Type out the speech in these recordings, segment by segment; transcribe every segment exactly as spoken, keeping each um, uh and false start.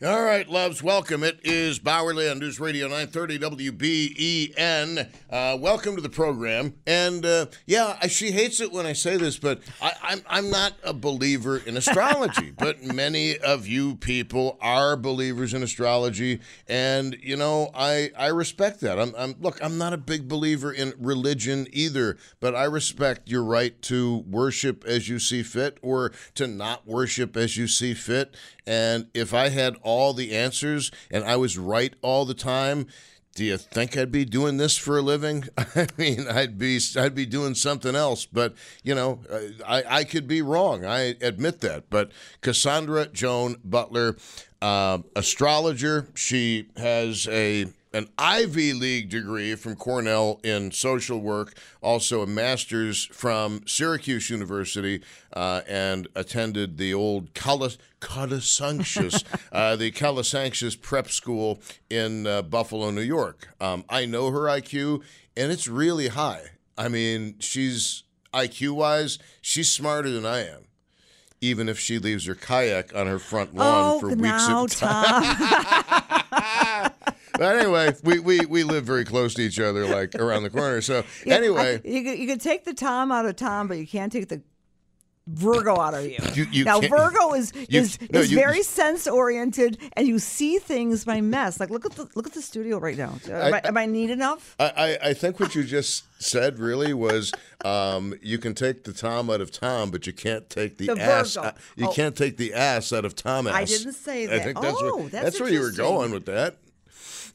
All right, loves, welcome. It is Bowerly on News Radio nine thirty W B E N. Uh, welcome to the program. And, uh, yeah, I, she hates it when I say this, but I, I'm, I'm not a believer in astrology. But many of you people are believers in astrology. And, you know, I, I respect that. I'm, I'm look, I'm not a big believer in religion either, but I respect your right to worship as you see fit or to not worship as you see fit. And if I had all the answers and I was right all the time, do you think I'd be doing this for a living? I mean, I'd be I'd be doing something else. But, you know, I, I could be wrong. I admit that. But Cassandra Joan Butler, uh, astrologer, she has a an Ivy League degree from Cornell in social work, also a master's from Syracuse University, uh, and attended the old Calas- Calasanctius, uh, the Calasanctius prep school in uh, Buffalo, New York. Um, I know her I Q, and it's really high. I mean, she's I Q-wise, she's smarter than I am, even if she leaves her kayak on her front lawn oh, for weeks now, at a time. Tom. But anyway, we, we, we live very close to each other, like around the corner. So yeah, anyway. I, you, you can take the Tom out of Tom, but you can't take the Virgo out of you. you, you now, Virgo is you, is, no, is you, very sense-oriented, and you see things by mess. Like, look at the look at the studio right now. Am I, I, am I neat enough? I, I, I think what you just said really was um, you can take the Tom out of Tom, but you can't take the, the ass. Virgo. You oh. can't take the ass out of Tom ass. I didn't say that. I think that's oh, where, that's, that's where you were going with that.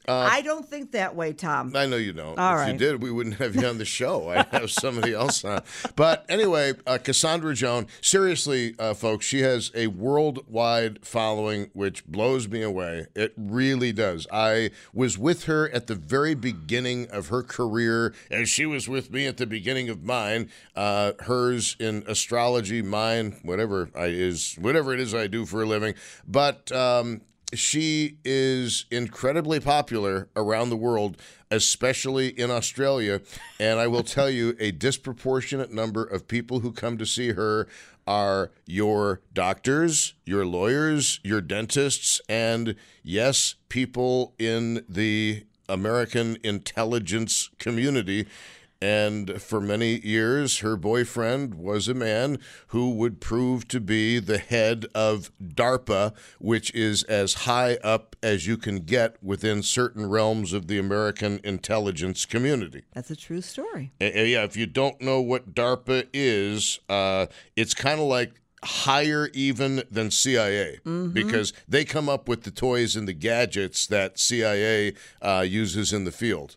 Uh, I don't think that way, Tom. I know you don't. All if right. you did, we wouldn't have you on the show. I'd have somebody else on. But anyway, uh, Cassandra Joan, seriously, uh, folks, she has a worldwide following, which blows me away. It really does. I was with her at the very beginning of her career, and she was with me at the beginning of mine. Uh, hers in astrology, mine, whatever I is, whatever it is I do for a living. But um she is incredibly popular around the world, especially in Australia. And I will tell you, a disproportionate number of people who come to see her are your doctors, your lawyers, your dentists, and yes, people in the American intelligence community. And for many years, her boyfriend was a man who would prove to be the head of DARPA, which is as high up as you can get within certain realms of the American intelligence community. That's a true story. Uh, yeah, if you don't know what DARPA is, uh, it's kind of like higher even than C I A, mm-hmm. because they come up with the toys and the gadgets that C I A uh, uses in the field.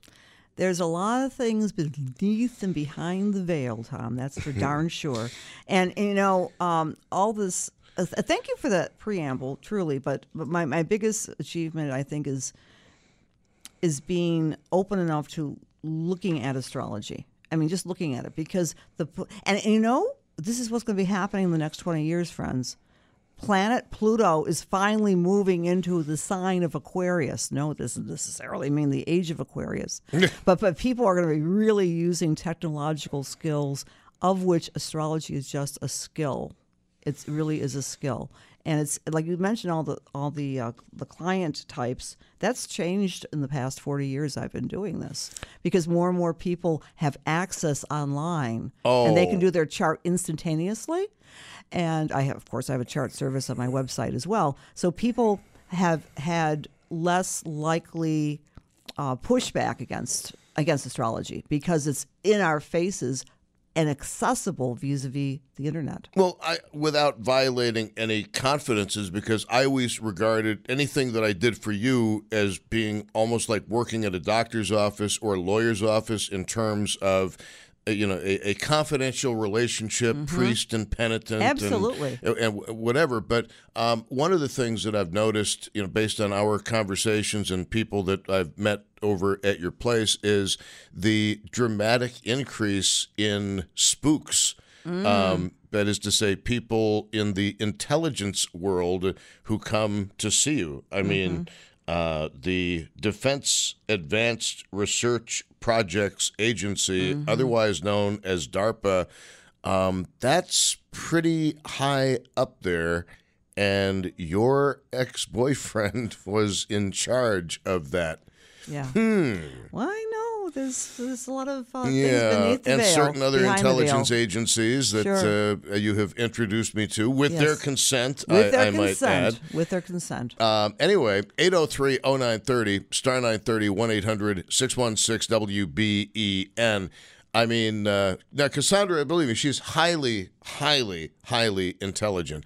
There's a lot of things beneath and behind the veil, Tom. That's for darn sure. And, you know, um, all this uh, – thank you for that preamble, truly. But, but my, my biggest achievement, I think, is is being open enough to looking at astrology. I mean, just looking at it because the – and, you know, this is what's going to be happening in the next twenty years, friends. Planet Pluto is finally moving into the sign of Aquarius. No, it doesn't necessarily mean the age of Aquarius. but but people are going to be really using technological skills, of which astrology is just a skill. It really is a skill. And it's like you mentioned, all the all the uh, the client types. That's changed in the past forty years I've been doing this, because more and more people have access online, oh. and they can do their chart instantaneously. And I have, of course, I have a chart service on my website as well. So people have had less likely uh, pushback against against astrology because it's in our faces and accessible vis-a-vis the internet. Well, I, without violating any confidences, because I always regarded anything that I did for you as being almost like working at a doctor's office or a lawyer's office in terms of, you know, a, a confidential relationship, mm-hmm. priest and penitent. Absolutely. And, and whatever. But um, one of the things that I've noticed, you know, based on our conversations and people that I've met over at your place, is the dramatic increase in spooks. Mm. Um, that is to say, people in the intelligence world who come to see you. I mm-hmm. mean, uh, the Defense Advanced Research Projects Agency, mm-hmm. otherwise known as DARPA, um, that's pretty high up there. And your ex-boyfriend was in charge of that. Yeah. Hmm. Well, I know there's there's a lot of uh, yeah. things beneath the and veil, certain other intelligence agencies that sure. uh, you have introduced me to with yes. their consent. With I, their I consent. Might add. With their consent. Um, anyway, eight oh three oh nine three oh star nine thirty one eight hundred six one six W B E N. I mean, uh, now Cassandra, believe me, she's highly, highly, highly intelligent.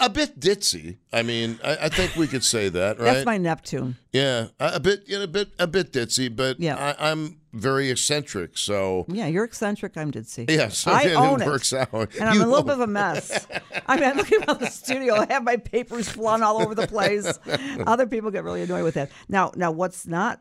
A bit ditzy. I mean, I, I think we could say that, right? That's my Neptune. Yeah, a, a bit, you know, a bit, a bit ditzy, but yeah. I, I'm very eccentric. So yeah, you're eccentric. I'm ditzy. Yeah, so I it, own it works out. And you I'm a little bit of a mess. I mean, I'm looking around the studio. I have my papers flung all over the place. Other people get really annoyed with that. Now, now, what's not?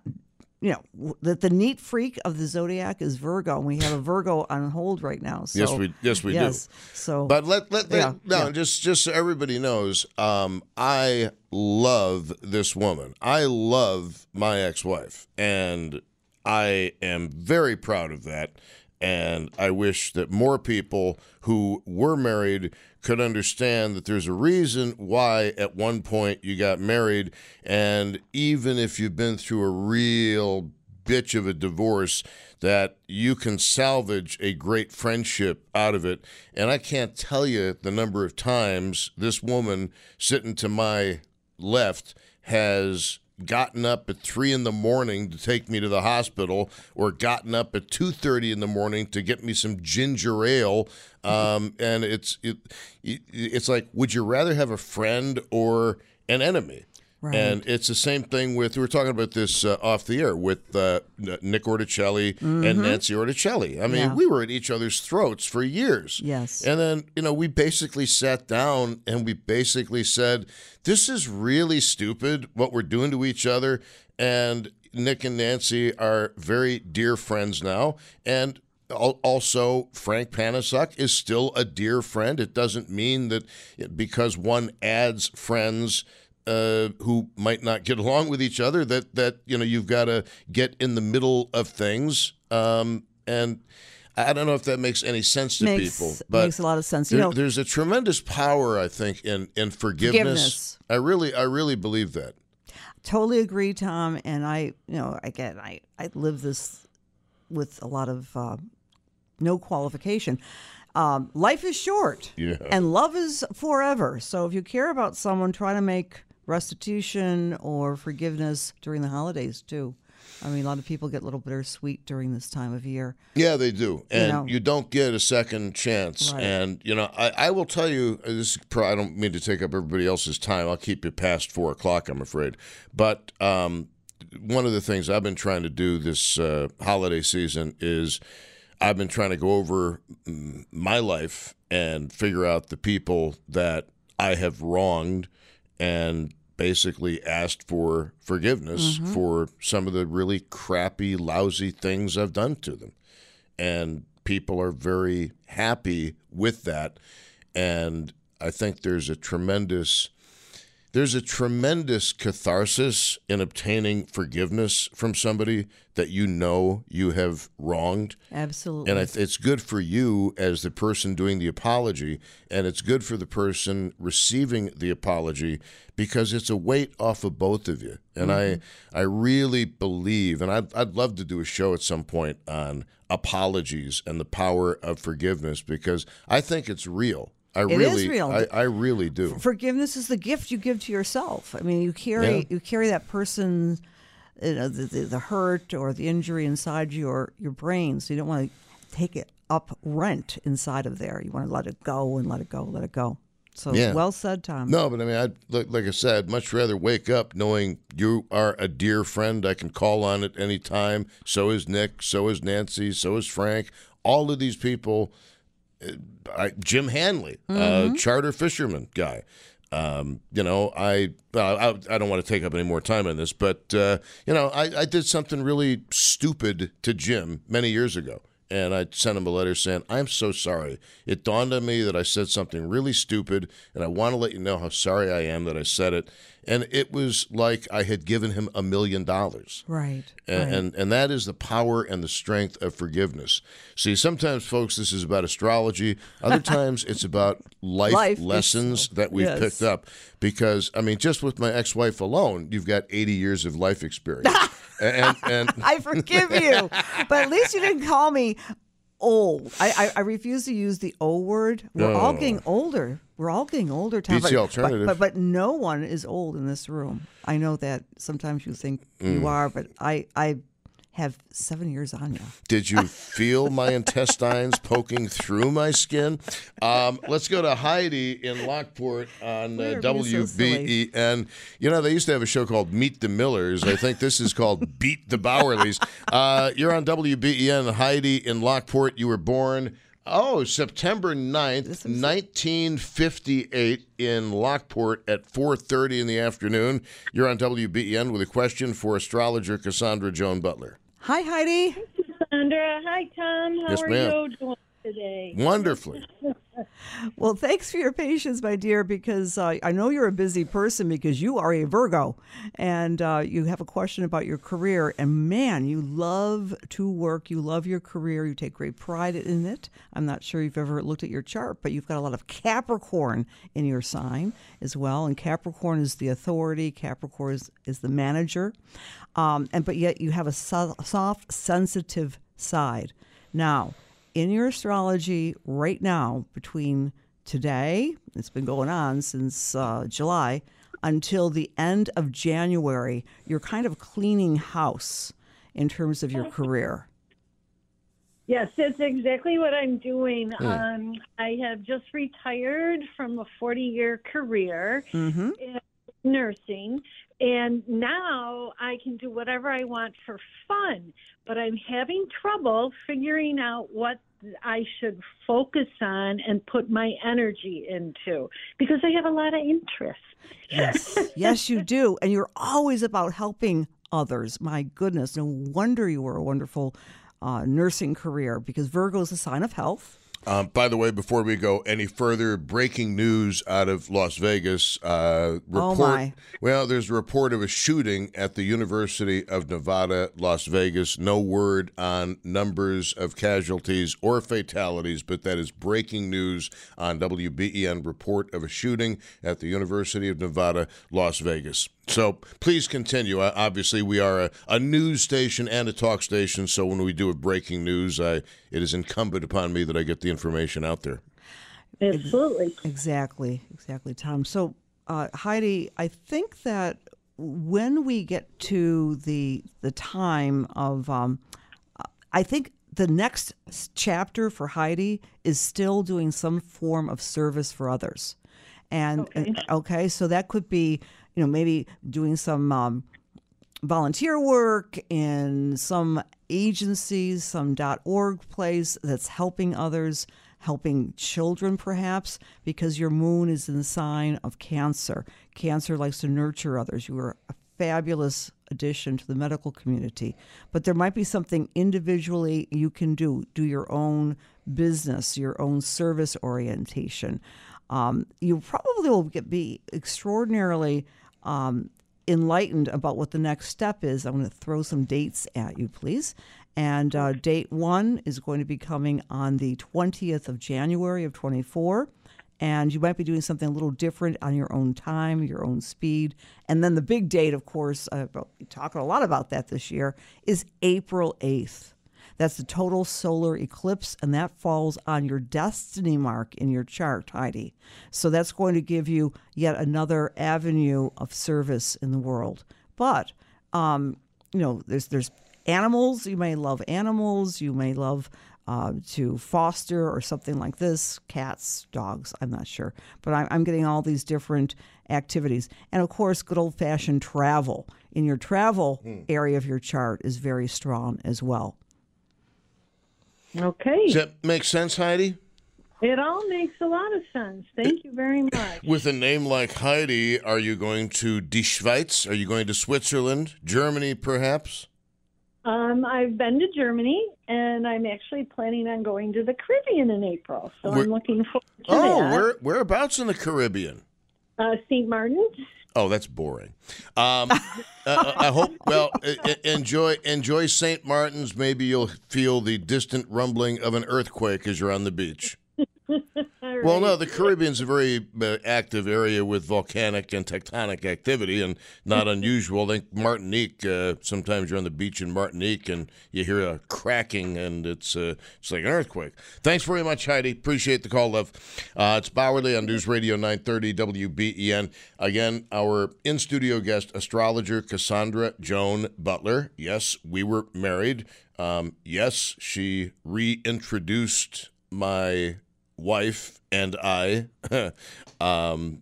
You know, that the neat freak of the zodiac is Virgo, and we have a Virgo on hold right now. So, yes, we yes we yes. do. So, but let let, let yeah, no yeah. just just so everybody knows, um, I love this woman. I love my ex-wife, and I am very proud of that. And I wish that more people who were married could understand that there's a reason why at one point you got married. And even if you've been through a real bitch of a divorce, that you can salvage a great friendship out of it. And I can't tell you the number of times this woman sitting to my left has gotten up at three in the morning to take me to the hospital, or gotten up at two thirty in the morning to get me some ginger ale, um, and it's it, it's like, would you rather have a friend or an enemy? Right. And it's the same thing with, we were talking about this uh, off the air with uh, Nick Orticelli mm-hmm. and Nancy Orticelli. I mean, yeah. we were at each other's throats for years. Yes. And then, you know, we basically sat down and we basically said, this is really stupid what we're doing to each other. And Nick and Nancy are very dear friends now. And also, Frank Panasuck is still a dear friend. It doesn't mean that because one adds friends Uh, who might not get along with each other, that, that you know, you've got to get in the middle of things. Um, and I don't know if that makes any sense to makes, people. But makes a lot of sense. There, you know, there's a tremendous power, I think, in, in forgiveness. forgiveness. I really, I really believe that. Totally agree, Tom. And I, you know, again, I, I live this with a lot of uh, no qualification. Um, life is short, yeah. and love is forever. So if you care about someone, try to make restitution or forgiveness during the holidays too. I mean, a lot of people get a little bittersweet during this time of year. Yeah, they do. And you, know, you don't get a second chance. Right. And, you know, I, I will tell you, this. I don't mean to take up everybody else's time. I'll keep it past four o'clock, I'm afraid. But um, one of the things I've been trying to do this uh, holiday season is I've been trying to go over my life and figure out the people that I have wronged, and basically asked for forgiveness mm-hmm. for some of the really crappy, lousy things I've done to them. And people are very happy with that. And I think there's a tremendous There's a tremendous catharsis in obtaining forgiveness from somebody that you know you have wronged. Absolutely. And it's good for you as the person doing the apology, and it's good for the person receiving the apology because it's a weight off of both of you. And mm-hmm. I I really believe, and I'd, I'd love to do a show at some point on apologies and the power of forgiveness because I think it's real. I it really, is real. I, I really do. Forgiveness is the gift you give to yourself. I mean, you carry yeah. you carry that person, you know, the, the, the hurt or the injury inside your, your brain, so you don't want to take it up rent inside of there. You want to let it go and let it go, let it go. So yeah. well said, Tom. No, but I mean, I'd, like I said, I'd much rather wake up knowing you are a dear friend I can call on at any time. So is Nick. So is Nancy. So is Frank. All of these people. I, Jim Hanley, mm-hmm. uh, charter fisherman guy. Um, you know, I, I I don't want to take up any more time on this, but, uh, you know, I, I did something really stupid to Jim many years ago, and I sent him a letter saying, I'm so sorry. It dawned on me that I said something really stupid, and I want to let you know how sorry I am that I said it. And it was like I had given him a million dollars. Right. And, right. and and that is the power and the strength of forgiveness. See, sometimes, folks, this is about astrology. Other times, it's about life, life lessons that we've yes. picked up. Because, I mean, just with my ex-wife alone, you've got eighty years of life experience. and, and I forgive you. But at least you didn't call me old. I, I, I refuse to use the O word. We're no. all getting older. We're all getting older, Tom. But, alternative. But, but but no one is old in this room. I know that sometimes you think mm. you are, but I, I have seven years on you. Did you feel my intestines poking through my skin? Um, let's go to Heidi in Lockport on uh, W B E N. So you know, they used to have a show called Meet the Millers. I think this is called Beat the Bowerlys. Uh, you're on W B E N, Heidi in Lockport. You were born... Oh, September ninth, nineteen fifty-eight in Lockport at four thirty in the afternoon. You're on W B E N with a question for astrologer Cassandra Joan Butler. Hi, Heidi. Hi, Cassandra. Hi, Tom. How yes, are ma'am. you doing today? Wonderfully. Well, thanks for your patience, my dear, because uh, I know you're a busy person because you are a Virgo, and uh, you have a question about your career. And, man, you love to work. You love your career. You take great pride in it. I'm not sure you've ever looked at your chart, but you've got a lot of Capricorn in your sign as well. And Capricorn is the authority. Capricorn is, is the manager. Um, and but yet you have a so- soft, sensitive side. Now, in your astrology right now, between today, it's been going on since uh, July, until the end of January, you're kind of cleaning house in terms of your career. Yes, that's exactly what I'm doing. Mm. Um, I have just retired from a forty-year career mm-hmm. in nursing, and now I can do whatever I want for fun. But I'm having trouble figuring out what I should focus on and put my energy into because I have a lot of interests. Yes, yes, you do. And you're always about helping others. My goodness, no wonder you were a wonderful uh, nursing career because Virgo is a sign of health. Um, by the way, before we go any further, breaking news out of Las Vegas. Uh, report, oh, my. Well, there's a report of a shooting at the University of Nevada, Las Vegas. No word on numbers of casualties or fatalities, but that is breaking news on W B E N. Report of a shooting at the University of Nevada, Las Vegas. So please continue. I, obviously, we are a, a news station and a talk station, so when we do a breaking news, I, it is incumbent upon me that I get the information out there. Absolutely. Exactly, exactly, Tom. So, uh, Heidi, I think that when we get to the the time of, um, I think the next chapter for Heidi is still doing some form of service for others. And, okay, and, okay so that could be, you know, maybe doing some um, volunteer work in some agencies, some .org place that's helping others, helping children perhaps, because your moon is in the sign of Cancer. Cancer likes to nurture others. You are a fabulous addition to the medical community. But there might be something individually you can do, do your own business, your own service orientation. um, you probably will get, be extraordinarily um, enlightened about what the next step is. I'm going to throw some dates at you, please. And uh, date one is going to be coming on the twentieth of January of twenty-four. And you might be doing something a little different on your own time, your own speed. And then the big date, of course, uh, I'll be talking a lot about that this year, is April eighth. That's the total solar eclipse, and that falls on your destiny mark in your chart, Heidi. So that's going to give you yet another avenue of service in the world. But, um, you know, there's there's animals. You may love animals. You may love Uh, to foster or something like this, cats, dogs, I'm not sure. But I'm, I'm getting all these different activities. And, of course, good old-fashioned travel. In your travel mm. area of your chart is very strong as well. Okay. Does that make sense, Heidi? It all makes a lot of sense. Thank you very much. With a name like Heidi, are you going to die Schweiz? Are you going to Switzerland? Germany, perhaps? Um, I've been to Germany, and I'm actually planning on going to the Caribbean in April, so We're, I'm looking forward to oh, that. Oh, where, whereabouts in the Caribbean? Uh, Saint Martin. Oh, that's boring. Um, uh, I hope, well, enjoy enjoy Saint Martin's. Maybe you'll feel the distant rumbling of an earthquake as you're on the beach. Right. Well, no, the Caribbean's a very uh, active area with volcanic and tectonic activity, and not unusual. I think Martinique, uh, sometimes you're on the beach in Martinique, and you hear a cracking, and it's uh, it's like an earthquake. Thanks very much, Heidi. Appreciate the call, love. Uh, it's Bowerly on News Radio nine thirty W B E N. Again, our in-studio guest, astrologer Cassandra Joan Butler. Yes, we were married. Um, yes, she reintroduced my wife and I um,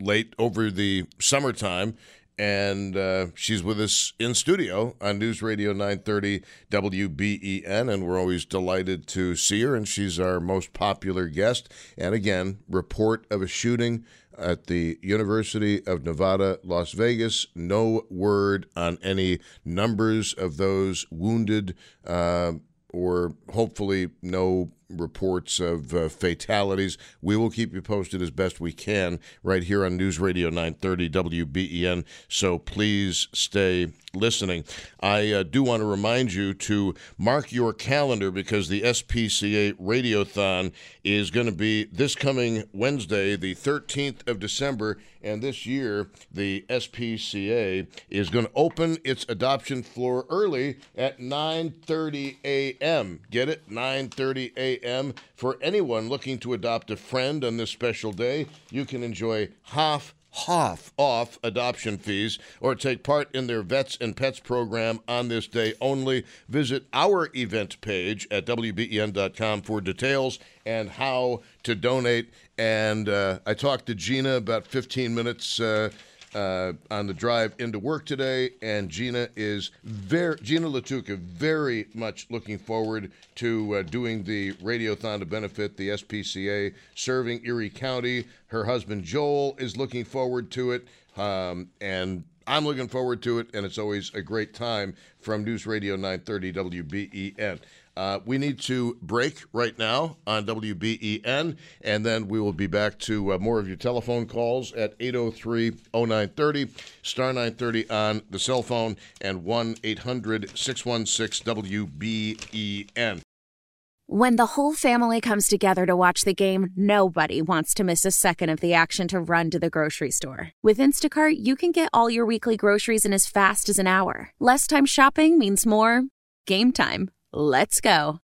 late over the summertime, and uh, she's with us in studio on News Radio nine thirty W B E N, and we're always delighted to see her, and she's our most popular guest. And again, report of a shooting at the University of Nevada, Las Vegas. No word on any numbers of those wounded, uh, or hopefully no reports of uh, fatalities. We will keep you posted as best we can right here on News Radio nine thirty W B E N, so please stay listening. I uh, do want to remind you to mark your calendar, because the S P C A Radiothon is going to be this coming Wednesday, the thirteenth of December, and this year the S P C A is going to open its adoption floor early at nine thirty a m Get it? nine thirty a m For anyone looking to adopt a friend on this special day, you can enjoy half, half off adoption fees or take part in their Vets and Pets program on this day only. Visit our event page at W B E N dot com for details and how to donate. And uh, I talked to Gina about fifteen minutes uh, uh, on the drive into work today, and Gina is very, Gina Latuca, very much looking forward to uh, doing the radiothon to benefit the S P C A, serving Erie County. Her husband Joel is looking forward to it, um, and I'm looking forward to it, and it's always a great time. From News Radio nine thirty W B E N. Uh, we need to break right now on W B E N, and then we will be back to uh, more of your telephone calls at eight oh three oh nine three oh, star nine thirty on the cell phone, and one eight hundred six one six W B E N. When the whole family comes together to watch the game, nobody wants to miss a second of the action to run to the grocery store. With Instacart, you can get all your weekly groceries in as fast as an hour. Less time shopping means more game time. Let's go.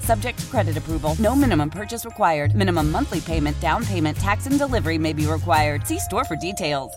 Subject to credit approval. No minimum purchase required. Minimum monthly payment, down payment, tax, and delivery may be required. See store for details.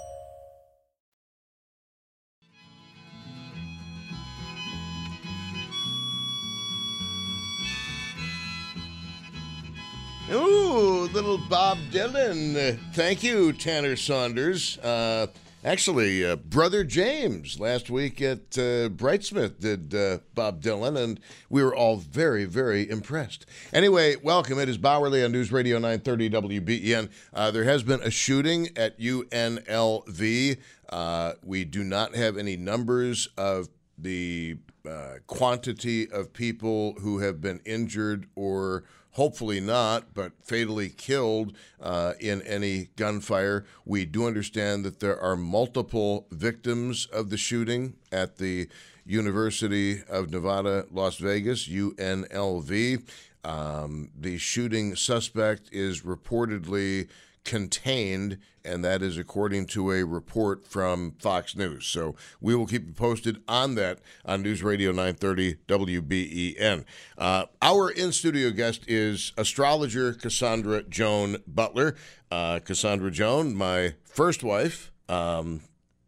Ooh, little Bob Dylan. Thank you, Tanner Saunders. Uh, actually, uh, Brother James last week at uh, Brightsmith did uh, Bob Dylan, and we were all very, very impressed. Anyway, welcome. It is Bowerly on News Radio nine thirty W B E N. Uh, there has been a shooting at U N L V. Uh, we do not have any numbers of the uh, quantity of people who have been injured or hopefully not, but fatally killed uh, in any gunfire. We do understand that there are multiple victims of the shooting at the University of Nevada, Las Vegas, U N L V. Um, the shooting suspect is reportedly contained, and that is according to a report from Fox News. So we will keep you posted on that on News Radio nine thirty W B E N. Uh, our in-studio guest is astrologer Cassandra Joan Butler. Uh, Cassandra Joan, my first wife um,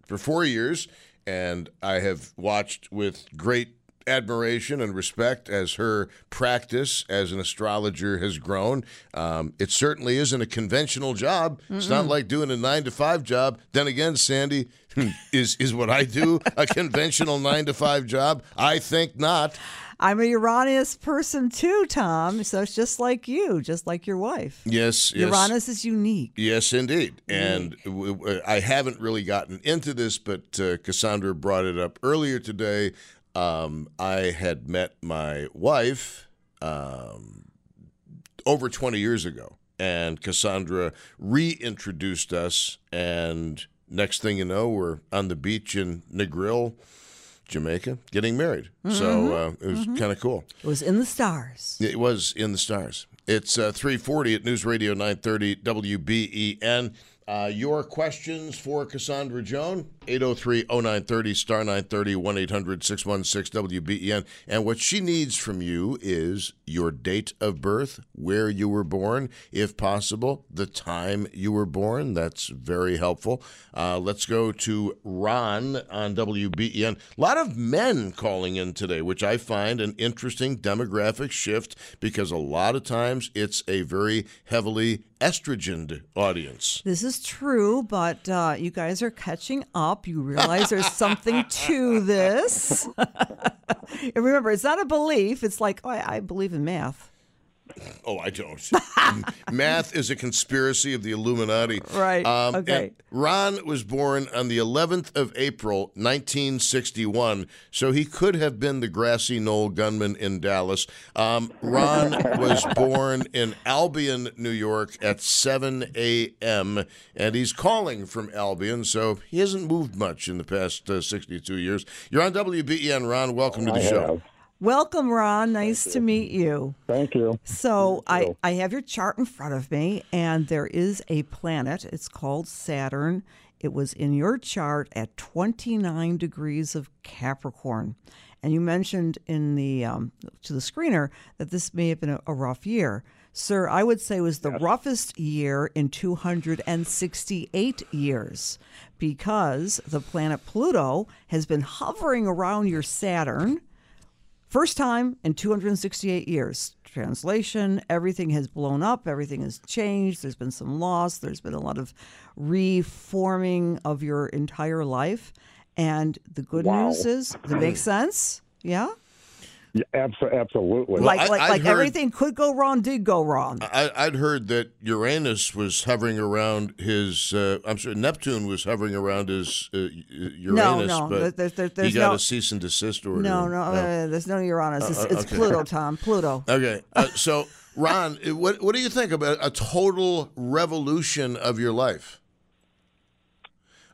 for four years, and I have watched with great admiration and respect as her practice as an astrologer has grown. Um, it certainly isn't a conventional job. Mm-mm. It's not like doing a nine to five job. Then again, Sandy, is is what I do a conventional nine to five job? I think not. I'm a Uranus person too, Tom. So it's just like you, just like your wife. Yes, yes. Uranus is unique. Yes, indeed. And w- w- I haven't really gotten into this, but uh, Cassandra brought it up earlier today. Um, I had met my wife um, over twenty years ago, and Cassandra reintroduced us, and next thing you know, we're on the beach in Negril, Jamaica, getting married. Mm-hmm. So uh, it was mm-hmm. kind of cool. It was in the stars. It was in the stars. It's uh, three forty at News Radio nine thirty W B E N. Uh, your questions for Cassandra Joan, eight oh three oh nine three oh, star nine thirty, one eight hundred six one six W B E N. And what she needs from you is your date of birth, where you were born, if possible, the time you were born. That's very helpful. Uh, let's go to Ron on W B E N. A lot of men calling in today, which I find an interesting demographic shift because a lot of times it's a very heavily estrogened audience. This is true, but uh, you guys are catching up. You realize there's something to this. And remember, it's not a belief. It's like, oh, I, I believe in math. Oh, I don't. Math is a conspiracy of the Illuminati. Right. Um, okay. Ron was born on the eleventh of April, nineteen sixty-one, so he could have been the Grassy Knoll gunman in Dallas. Um, Ron was born in Albion, New York, at seven a.m., and he's calling from Albion, so he hasn't moved much in the past uh, sixty-two years. You're on W B E N, Ron. Welcome to the show. Welcome, Ron. Nice to meet you. Thank you. So Thank you. I, I have your chart in front of me, and there is a planet. It's called Saturn. It was in your chart at twenty-nine degrees of Capricorn. And you mentioned in the um, to the screener that this may have been a, a rough year. Sir, I would say it was the yes. roughest year in two hundred sixty-eight years because the planet Pluto has been hovering around your Saturn. First time in two hundred sixty-eight years. Translation, everything has blown up. Everything has changed. There's been some loss. There's been a lot of reforming of your entire life. And the good wow. news is, does it make sense? Yeah? Yeah, absolutely. Like, well, I, like, like heard, everything could go wrong, did go wrong. I, I'd heard that Uranus was hovering around his, uh, I'm sorry, Neptune was hovering around his uh, Uranus. No, no. But there's, there's, there's you got no, a cease and desist order. No, no, no. Uh, there's no Uranus. It's, uh, okay. it's Pluto, Tom. Pluto. Okay. Uh, so, Ron, what, what do you think about a total revolution of your life?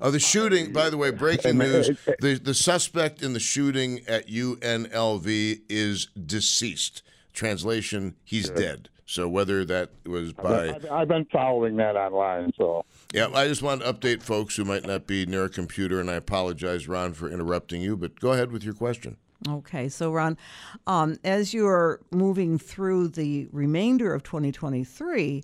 Oh, the shooting, by the way, breaking news, the, the suspect in the shooting at U N L V is deceased. Translation, he's dead. So whether that was by... I've been, I've been following that online, so... Yeah, I just want to update folks who might not be near a computer, and I apologize, Ron, for interrupting you, but go ahead with your question. Okay, so Ron, um, as you're moving through the remainder of twenty twenty-three,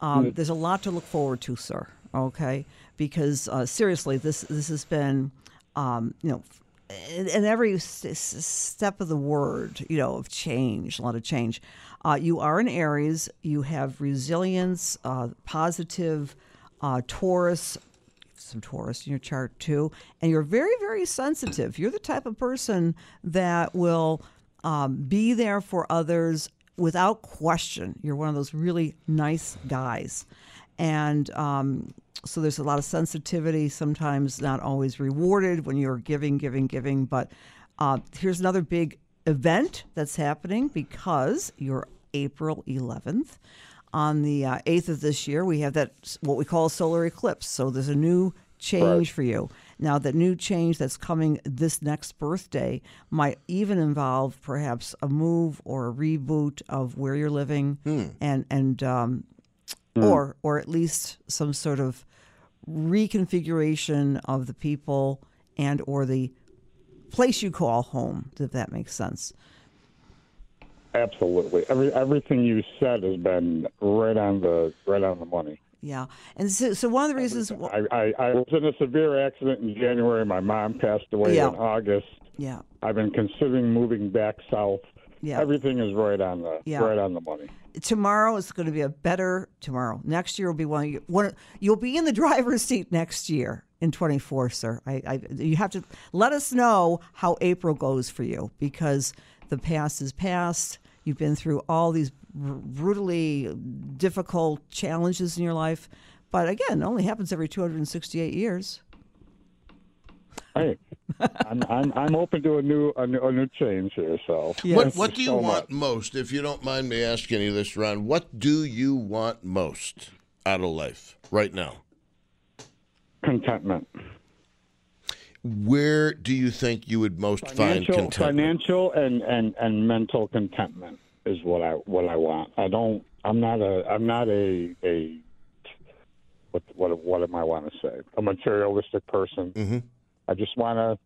um, there's a lot to look forward to, sir, okay? Because uh, seriously, this this has been, um, you know, in, in every st- step of the word, you know, of change, a lot of change. Uh, you are an Aries. You have resilience, uh, positive, uh, Taurus, some Taurus in your chart too. And you're very, very sensitive. You're the type of person that will um, be there for others without question. You're one of those really nice guys. And um, so there's a lot of sensitivity, sometimes not always rewarded when you're giving, giving, giving. But uh, here's another big event that's happening because you're April eleventh. On the uh, eighth of this year, we have that what we call solar eclipse. So there's a new change right. for you. Now, that new change that's coming this next birthday might even involve perhaps a move or a reboot of where you're living hmm. and, and um Or or at least some sort of reconfiguration of the people and or the place you call home, if that makes sense. Absolutely. Every, everything you said has been right on the right on the money. Yeah. And so, so one of the reasons... I, I, I was in a severe accident in January. My mom passed away yeah. in August. Yeah. I've been considering moving back south. Yeah. Everything is right on the yeah. right on the money. Tomorrow is going to be a better tomorrow. Next year will be one. Of one you'll be in the driver's seat next year in twenty-four, sir. I, I you have to let us know how April goes for you because the past is past. You've been through all these brutally difficult challenges in your life, but again, it only happens every two hundred sixty-eight years. Hey, I'm, I'm I'm open to a new a new, a new change here. So yes. what what do you so want much. most? If you don't mind me asking you this, Ron, what do you want most out of life right now? Contentment. Where do you think you would most financial, find contentment? Financial and, and, and mental contentment is what I what I want. I don't. I'm not a. I'm not a. a what what what am I want to say? A materialistic person. Mm-hmm. I just wanna,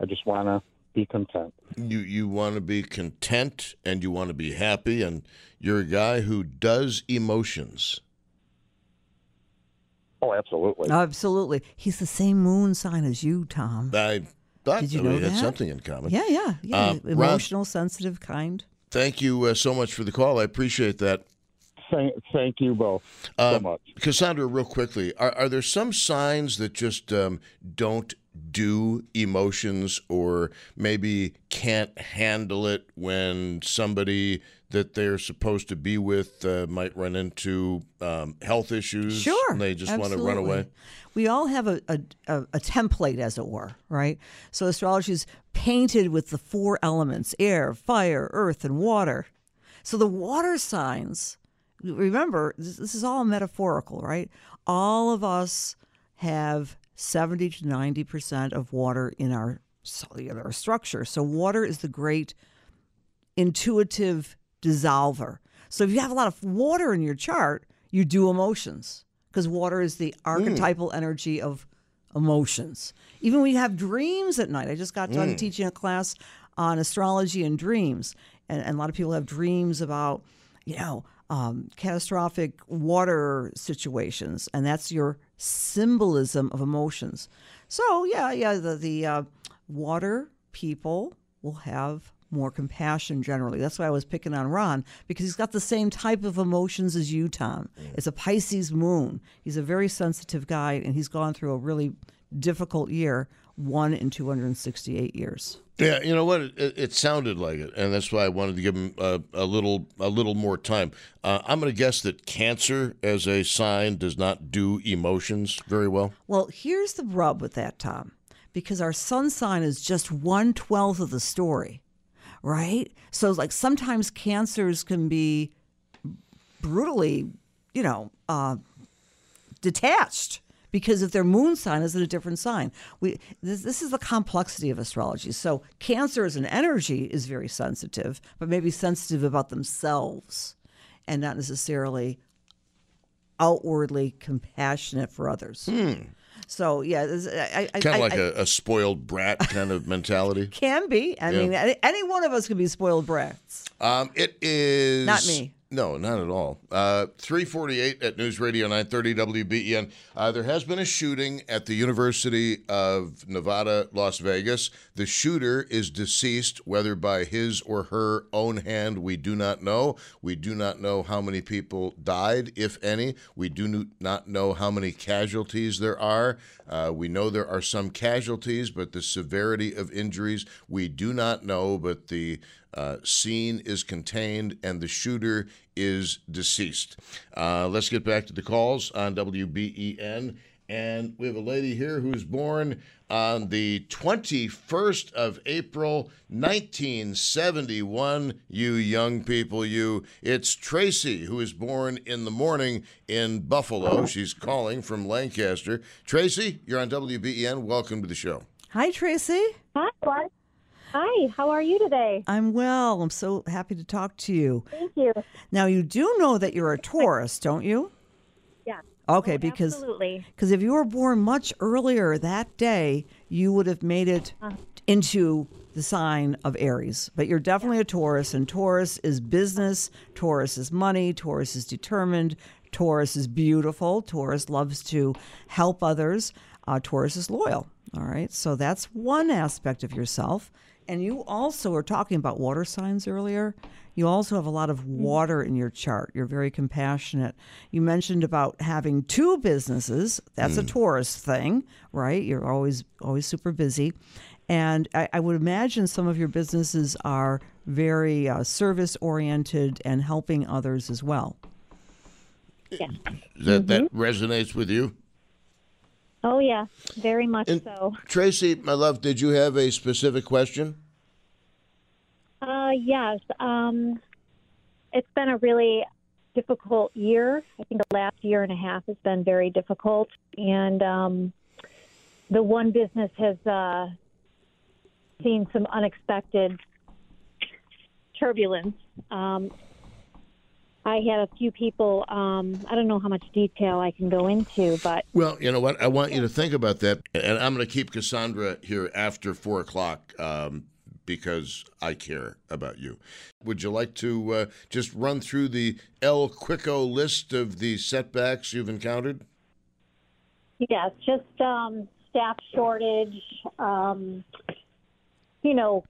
I just wanna be content. You you want to be content, and you want to be happy, and you're a guy who does emotions. Oh, absolutely, absolutely. He's the same moon sign as you, Tom. I thought Did you know we had that? something in common. Yeah, yeah, yeah. Uh, Emotional, Ron, sensitive, kind. Thank you uh, so much for the call. I appreciate that. Thank, thank you both so um, much. Cassandra, real quickly, are, are there some signs that just um, don't do emotions or maybe can't handle it when somebody that they're supposed to be with uh, might run into um, health issues? Sure, and they just absolutely. want to run away? We all have a, a, a template, as it were, right? So astrology is painted with the four elements, air, fire, earth, and water. So the water signs... Remember, this is all metaphorical, right? All of us have seventy to ninety percent of water in our, in our structure. So water is the great intuitive dissolver. So if you have a lot of water in your chart, you do emotions because water is the archetypal mm. energy of emotions. Even when you have dreams at night. I just got done mm. teaching a class on astrology and dreams. And, and a lot of people have dreams about, you know, Um, catastrophic water situations, and that's your symbolism of emotions. So, yeah, yeah, the, the uh, water people will have more compassion generally. That's why I was picking on Ron, because he's got the same type of emotions as you, Tom. It's a Pisces moon. He's a very sensitive guy, and he's gone through a really difficult year, one in two hundred sixty-eight years. Yeah, you know what? It, it, it sounded like it, and that's why I wanted to give him a, a little a little more time. Uh, I'm going to guess that cancer as a sign does not do emotions very well. Well, here's the rub with that, Tom, because our sun sign is just one twelfth of the story, right? So, like, sometimes cancers can be brutally, you know, uh, detached, because if their moon sign is in a different sign. We this, this is the complexity of astrology. So Cancer as an energy is very sensitive, but maybe sensitive about themselves and not necessarily outwardly compassionate for others. Hmm. So, yeah. I, I, kind of like I, a, a spoiled brat kind of mentality. Can be. I yeah. mean, any, any one of us can be spoiled brats. Um, it is. Not me. No, not at all. Uh, three forty-eight at News Radio nine thirty W B E N. Uh, there has been a shooting at the University of Nevada, Las Vegas. The shooter is deceased, whether by his or her own hand, we do not know. We do not know how many people died, if any. We do not know how many casualties there are. Uh, we know there are some casualties, but the severity of injuries, we do not know, but the Uh, scene is contained, and the shooter is deceased. Uh, let's get back to the calls on W B E N. And we have a lady here who's born on the twenty-first of April, nineteen seventy-one. You young people, you. It's Tracy, who is born in the morning in Buffalo. She's calling from Lancaster. Tracy, you're on W B E N. Welcome to the show. Hi, Tracy. Hi, Mark. Hi, how are you today? I'm well. I'm so happy to talk to you. Thank you. Now, you do know that you're a Taurus, don't you? Yeah. Okay, oh, because absolutely. Because if you were born much earlier that day, you would have made it uh-huh. into the sign of Aries. But you're definitely yeah. a Taurus, and Taurus is business, Taurus is money, Taurus is determined, Taurus is beautiful, Taurus loves to help others, uh, Taurus is loyal. All right, so that's one aspect of yourself. And you also were talking about water signs earlier. You also have a lot of water in your chart. You're very compassionate. You mentioned about having two businesses. That's mm. a Taurus thing, right? You're always always super busy. And I, I would imagine some of your businesses are very uh, service-oriented and helping others as well. Yeah. That, mm-hmm. that resonates with you? Oh, yeah, very much and so. Tracy, my love, did you have a specific question? Uh, yes. Um, it's been a really difficult year. I think the last year and a half has been very difficult. And um, the one business has uh, seen some unexpected turbulence. Um, I had a few people, um, I don't know how much detail I can go into, but... Well, you know what? I want you to think about that, and I'm going to keep Cassandra here after four o'clock um, because I care about you. Would you like to uh, just run through the El Quico list of the setbacks you've encountered? Yes, just um, staff shortage, um, you know...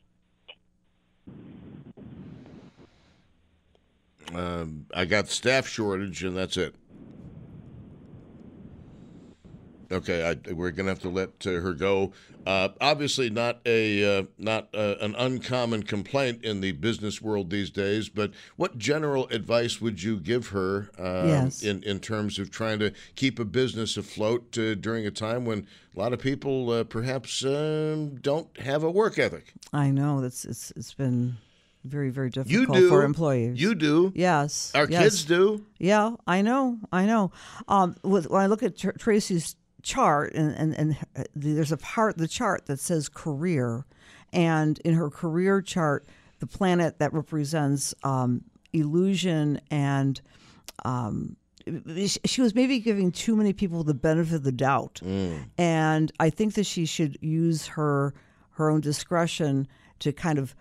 Um, I got staff shortage, and that's it. Okay, I, we're going to have to let uh, her go. Uh, obviously, not a uh, not uh, an uncommon complaint in the business world these days. But what general advice would you give her uh, yes. in in terms of trying to keep a business afloat uh, during a time when a lot of people uh, perhaps um, don't have a work ethic? I know that's it's it's been. Very, very difficult you do. for employees. You do. Yes. Our yes. kids do. Yeah, I know. I know. Um, with, when I look at Tr- Tracy's chart, and, and, and there's a part of the chart that says career. And in her career chart, the planet that represents um, illusion and um, she was maybe giving too many people the benefit of the doubt. Mm. And I think that she should use her her own discretion to kind of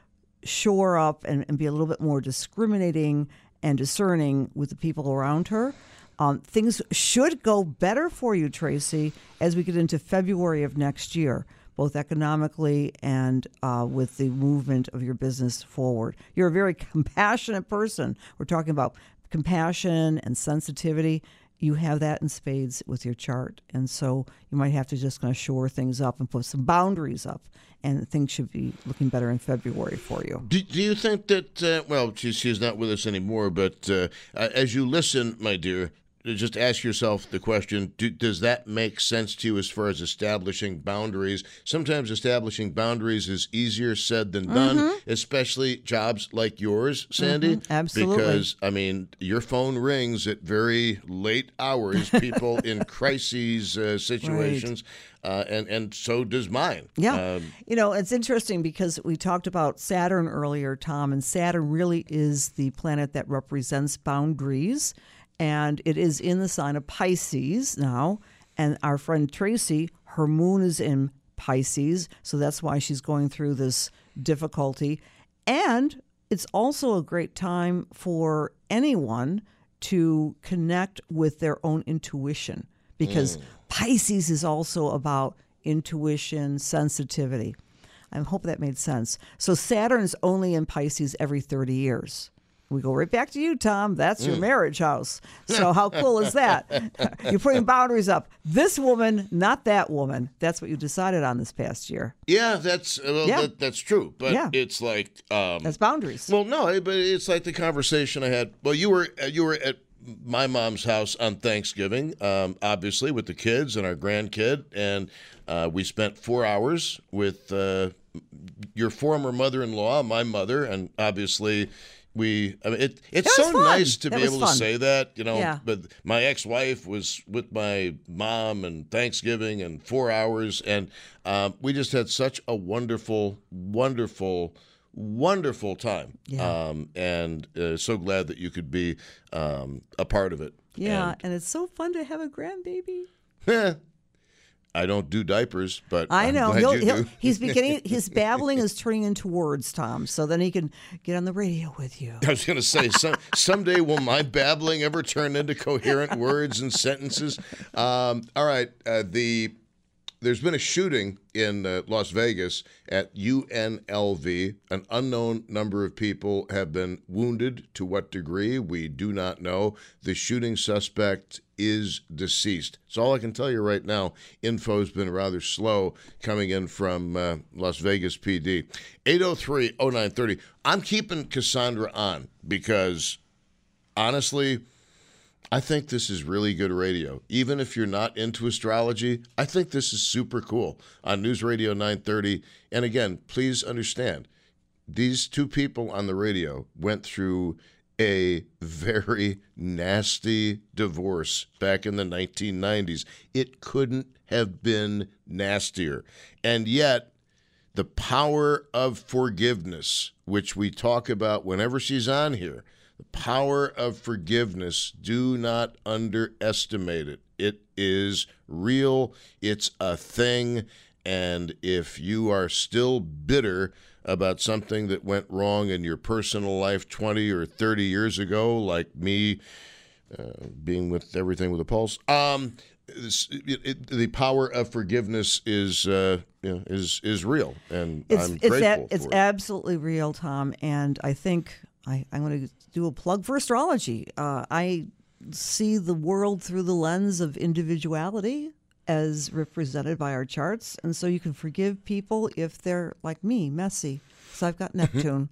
shore up and, and be a little bit more discriminating and discerning with the people around her. Um, things should go better for you, Tracy, as we get into February of next year, both economically and uh, with the movement of your business forward. You're a very compassionate person. We're talking about compassion and sensitivity. you have that in spades with your chart. And so you might have to just kind of shore things up and put some boundaries up, and things should be looking better in February for you. Do, do you think that, uh, well, she, she's not with us anymore, but uh, as you listen, my dear, just ask yourself the question, do, does that make sense to you as far as establishing boundaries? Sometimes establishing boundaries is easier said than done, mm-hmm. especially jobs like yours, Sandy. Mm-hmm. Absolutely. Because, I mean, your phone rings at very late hours, people in crises uh, situations. Right. Uh, and, and so does mine. Yeah. Uh, you know, it's interesting because we talked about Saturn earlier, Tom, and Saturn really is the planet that represents boundaries. And it is in the sign of Pisces now. And our friend Tracy, her moon is in Pisces. So that's why she's going through this difficulty. And it's also a great time for anyone to connect with their own intuition, because mm. Pisces is also about intuition, sensitivity. I hope that made sense. So Saturn's only in Pisces every thirty years. We go right back to you, Tom. That's your mm. marriage house. So how cool is that? You're putting boundaries up. This woman, not that woman. That's what you decided on this past year. Yeah, that's well, yeah. That, that's true. But yeah. it's like um, that's boundaries. Well, no, but it's like the conversation I had. Well, you were you were at my mom's house on Thanksgiving, um, obviously with the kids and our grandkid, and uh, we spent four hours with uh, your former mother-in-law, my mother, and obviously. We, I mean, it, it's so fun. nice to that be able fun. to say that, you know, yeah. but my ex-wife was with my mom and Thanksgiving and four hours. And um, we just had such a wonderful, wonderful, wonderful time. Yeah. Um, and uh, so glad that you could be um, a part of it. Yeah. And, and it's so fun to have a grandbaby. Yeah. I don't do diapers, but I know I'm glad he'll, you he'll, do. he's beginning. His babbling is turning into words, Tom. So then he can get on the radio with you. I was going to say, some someday will my babbling ever turn into coherent words and sentences? Um, all right, uh, the there's been a shooting in uh, Las Vegas at U N L V. An unknown number of people have been wounded. To what degree, we do not know. The shooting suspect is deceased. So all I can tell you right now, info's been rather slow coming in from uh, Las Vegas P D. eight oh three, oh nine thirty. I'm keeping Cassandra on because, honestly, I think this is really good radio. Even if you're not into astrology, I think this is super cool on News Radio nine thirty. And again, please understand, these two people on the radio went through a very nasty divorce back in the nineteen nineties. It couldn't have been nastier. And yet, the power of forgiveness, which we talk about whenever she's on here, the power of forgiveness, do not underestimate it. It is real. It's a thing. And if you are still bitter about something that went wrong in your personal life twenty or thirty years ago, like me uh, being with Everything with a Pulse, um, it, it, the power of forgiveness is uh, you know, is is real, and it's, I'm it's grateful a, for It's it. absolutely real, Tom, and I think I, I'm going to do a plug for astrology. Uh, I see the world through the lens of individuality as represented by our charts. And so you can forgive people if they're, like me, messy. So I've got Neptune.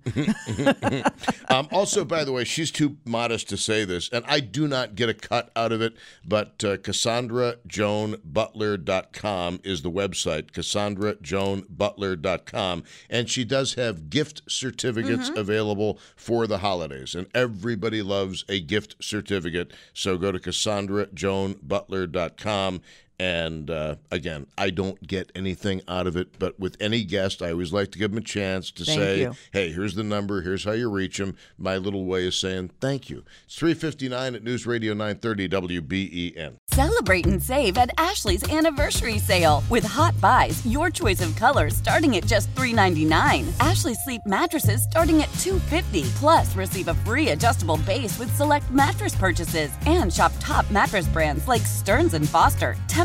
um, also, by the way, she's too modest to say this, and I do not get a cut out of it, but uh, Cassandra Joan Butler dot com is the website, Cassandra Joan Butler dot com, and she does have gift certificates mm-hmm. available for the holidays, and everybody loves a gift certificate, so go to Cassandra Joan Butler dot com. And, uh, again, I don't get anything out of it, but with any guest, I always like to give them a chance to thank say, you. hey, here's the number, here's how you reach them. My little way of saying thank you. It's three fifty-nine at News Radio nine thirty W B E N. Celebrate and save at Ashley's Anniversary Sale. With Hot Buys, your choice of colors starting at just three ninety-nine. Ashley Sleep mattresses starting at two fifty. Plus, receive a free adjustable base with select mattress purchases. And shop top mattress brands like Stearns and Foster,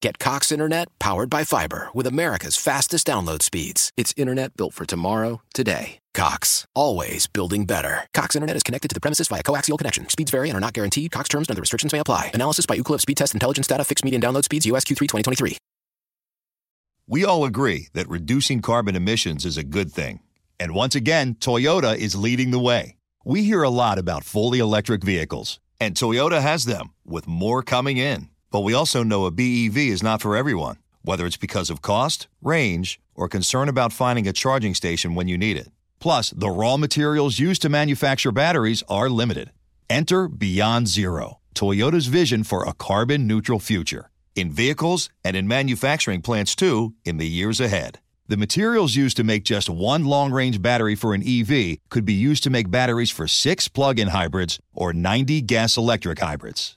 Get Cox Internet powered by fiber with America's fastest download speeds. It's Internet built for tomorrow, today. Cox, always building better. Cox Internet is connected to the premises via coaxial connection. Speeds vary and are not guaranteed. Cox terms and other restrictions may apply. Analysis by Ookla of Speed Test Intelligence data. Fixed median download speeds. U S Q three twenty twenty-three. We all agree that reducing carbon emissions is a good thing. And once again, Toyota is leading the way. We hear a lot about fully electric vehicles, and Toyota has them, with more coming in. But we also know a B E V is not for everyone, whether it's because of cost, range, or concern about finding a charging station when you need it. Plus, the raw materials used to manufacture batteries are limited. Enter Beyond Zero, Toyota's vision for a carbon-neutral future, in vehicles and in manufacturing plants, too, in the years ahead. The materials used to make just one long-range battery for an E V could be used to make batteries for six plug-in hybrids or ninety gas-electric hybrids.